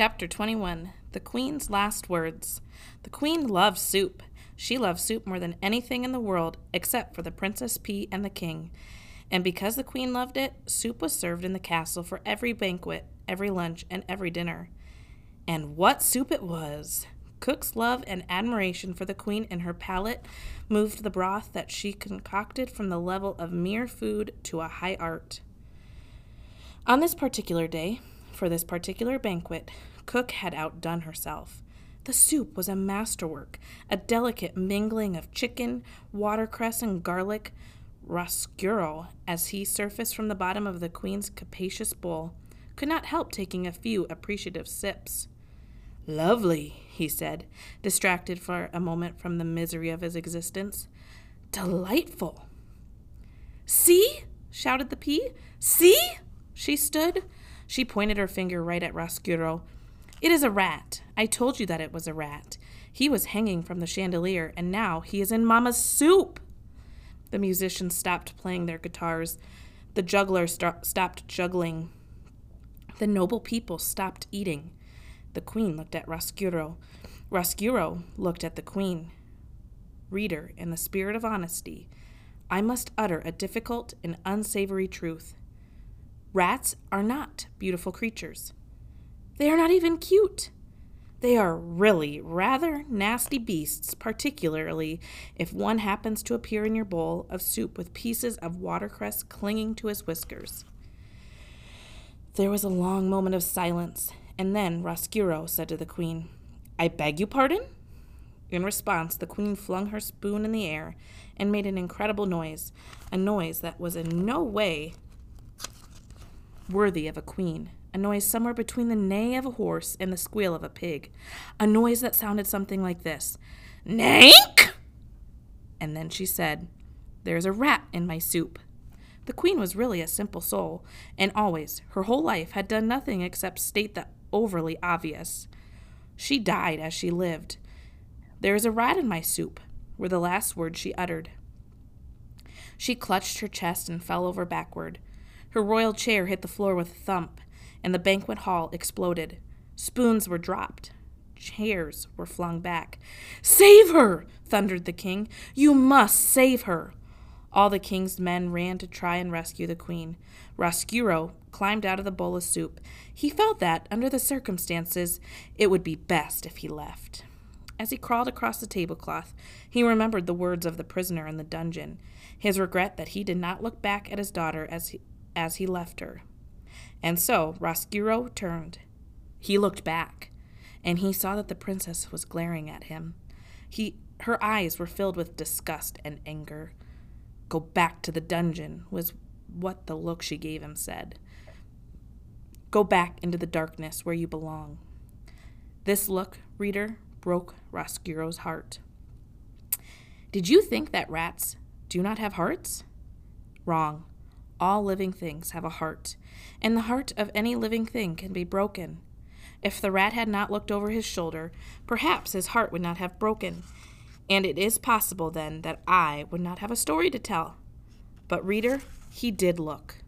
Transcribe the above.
Chapter 21, The Queen's Last Words. The Queen loved soup. She loved soup more than anything in the world, except for the Princess Pea and the King. And because the Queen loved it, soup was served in the castle for every banquet, every lunch, and every dinner. And what soup it was! Cook's love and admiration for the Queen and her palate moved the broth that she concocted from the level of mere food to a high art. On this particular day, for this particular banquet, Cook had outdone herself. The soup was a masterwork, a delicate mingling of chicken, watercress, and garlic, Roscuro, as he surfaced from the bottom of the Queen's capacious bowl, could not help taking a few appreciative sips. "Lovely," he said, distracted for a moment from the misery of his existence. "Delightful." "See?" shouted the pea. "See?" She stood. She pointed her finger right at Roscuro. "It is a rat. I told you that it was a rat. He was hanging from the chandelier, and now he is in Mama's soup." The musicians stopped playing their guitars. The jugglers stopped juggling. The noble people stopped eating. The Queen looked at Roscuro. Roscuro looked at the Queen. Reader, in the spirit of honesty, I must utter a difficult and unsavory truth. Rats are not beautiful creatures. They are not even cute. They are really rather nasty beasts, particularly if one happens to appear in your bowl of soup with pieces of watercress clinging to his whiskers. There was a long moment of silence, and then Roscuro said to the Queen, "I beg your pardon?" In response, the Queen flung her spoon in the air and made an incredible noise, a noise that was in no way worthy of a queen, a noise somewhere between the neigh of a horse and the squeal of a pig, a noise that sounded something like this, "Nank!" And then she said, "There's a rat in my soup." The Queen was really a simple soul, and always, her whole life, had done nothing except state the overly obvious. She died as she lived. "There is a rat in my soup," were the last words she uttered. She clutched her chest and fell over backward. Her royal chair hit the floor with a thump, and the banquet hall exploded. Spoons were dropped. Chairs were flung back. "Save her!" thundered the King. "You must save her!" All the King's men ran to try and rescue the Queen. Roscuro climbed out of the bowl of soup. He felt that, under the circumstances, it would be best if he left. As he crawled across the tablecloth, he remembered the words of the prisoner in the dungeon, his regret that he did not look back at his daughter as he left her. And so Roscuro turned. He looked back, and he saw that the princess was glaring at him. Her eyes were filled with disgust and anger. "Go back to the dungeon," was what the look she gave him said. "Go back into the darkness where you belong." This look, reader, broke Roscuro's heart. Did you think that rats do not have hearts? Wrong. All living things have a heart, and the heart of any living thing can be broken. If the rat had not looked over his shoulder, perhaps his heart would not have broken. And it is possible, then, that I would not have a story to tell. But, reader, he did look.